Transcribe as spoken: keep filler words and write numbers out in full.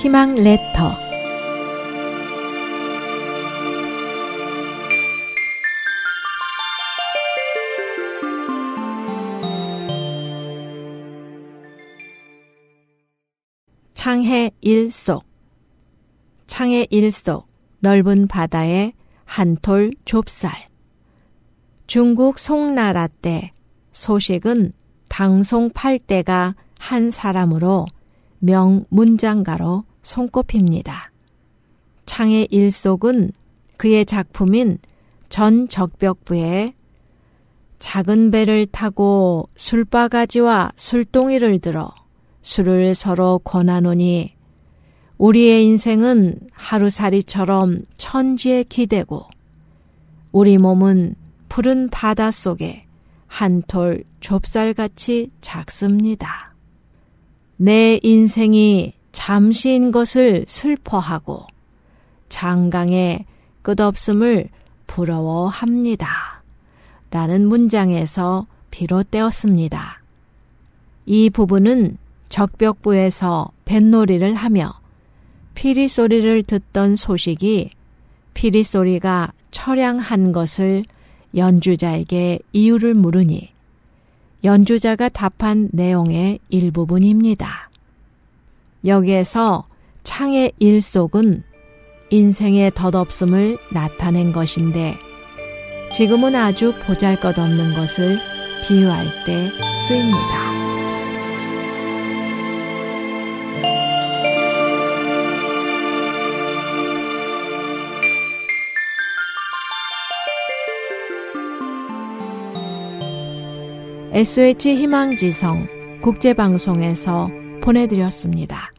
희망레터 창해 일속 창해 일속 넓은 바다에 한톨 좁쌀 중국 송나라 때 소식은 당송팔대가 한 사람으로 명문장가로 손꼽힙니다. 창해 일속은 그의 작품인 전적벽부에 작은 배를 타고 술바가지와 술동이를 들어 술을 서로 권하노니 우리의 인생은 하루살이처럼 천지에 기대고 우리 몸은 푸른 바다 속에 한톨 좁쌀같이 작습니다. 내 인생이 잠시인 것을 슬퍼하고 장강의 끝없음을 부러워합니다. 라는 문장에서 비롯되었습니다. 이 부분은 적벽부에서 뱃놀이를 하며 피리소리를 듣던 소식이 피리소리가 처량한 것을 연주자에게 이유를 물으니 연주자가 답한 내용의 일부분입니다. 여기에서 창의 일속은 인생의 덧없음을 나타낸 것인데 지금은 아주 보잘것없는 것을 비유할 때 쓰입니다. 에스오에이치 희망지성 국제방송에서 보내드렸습니다.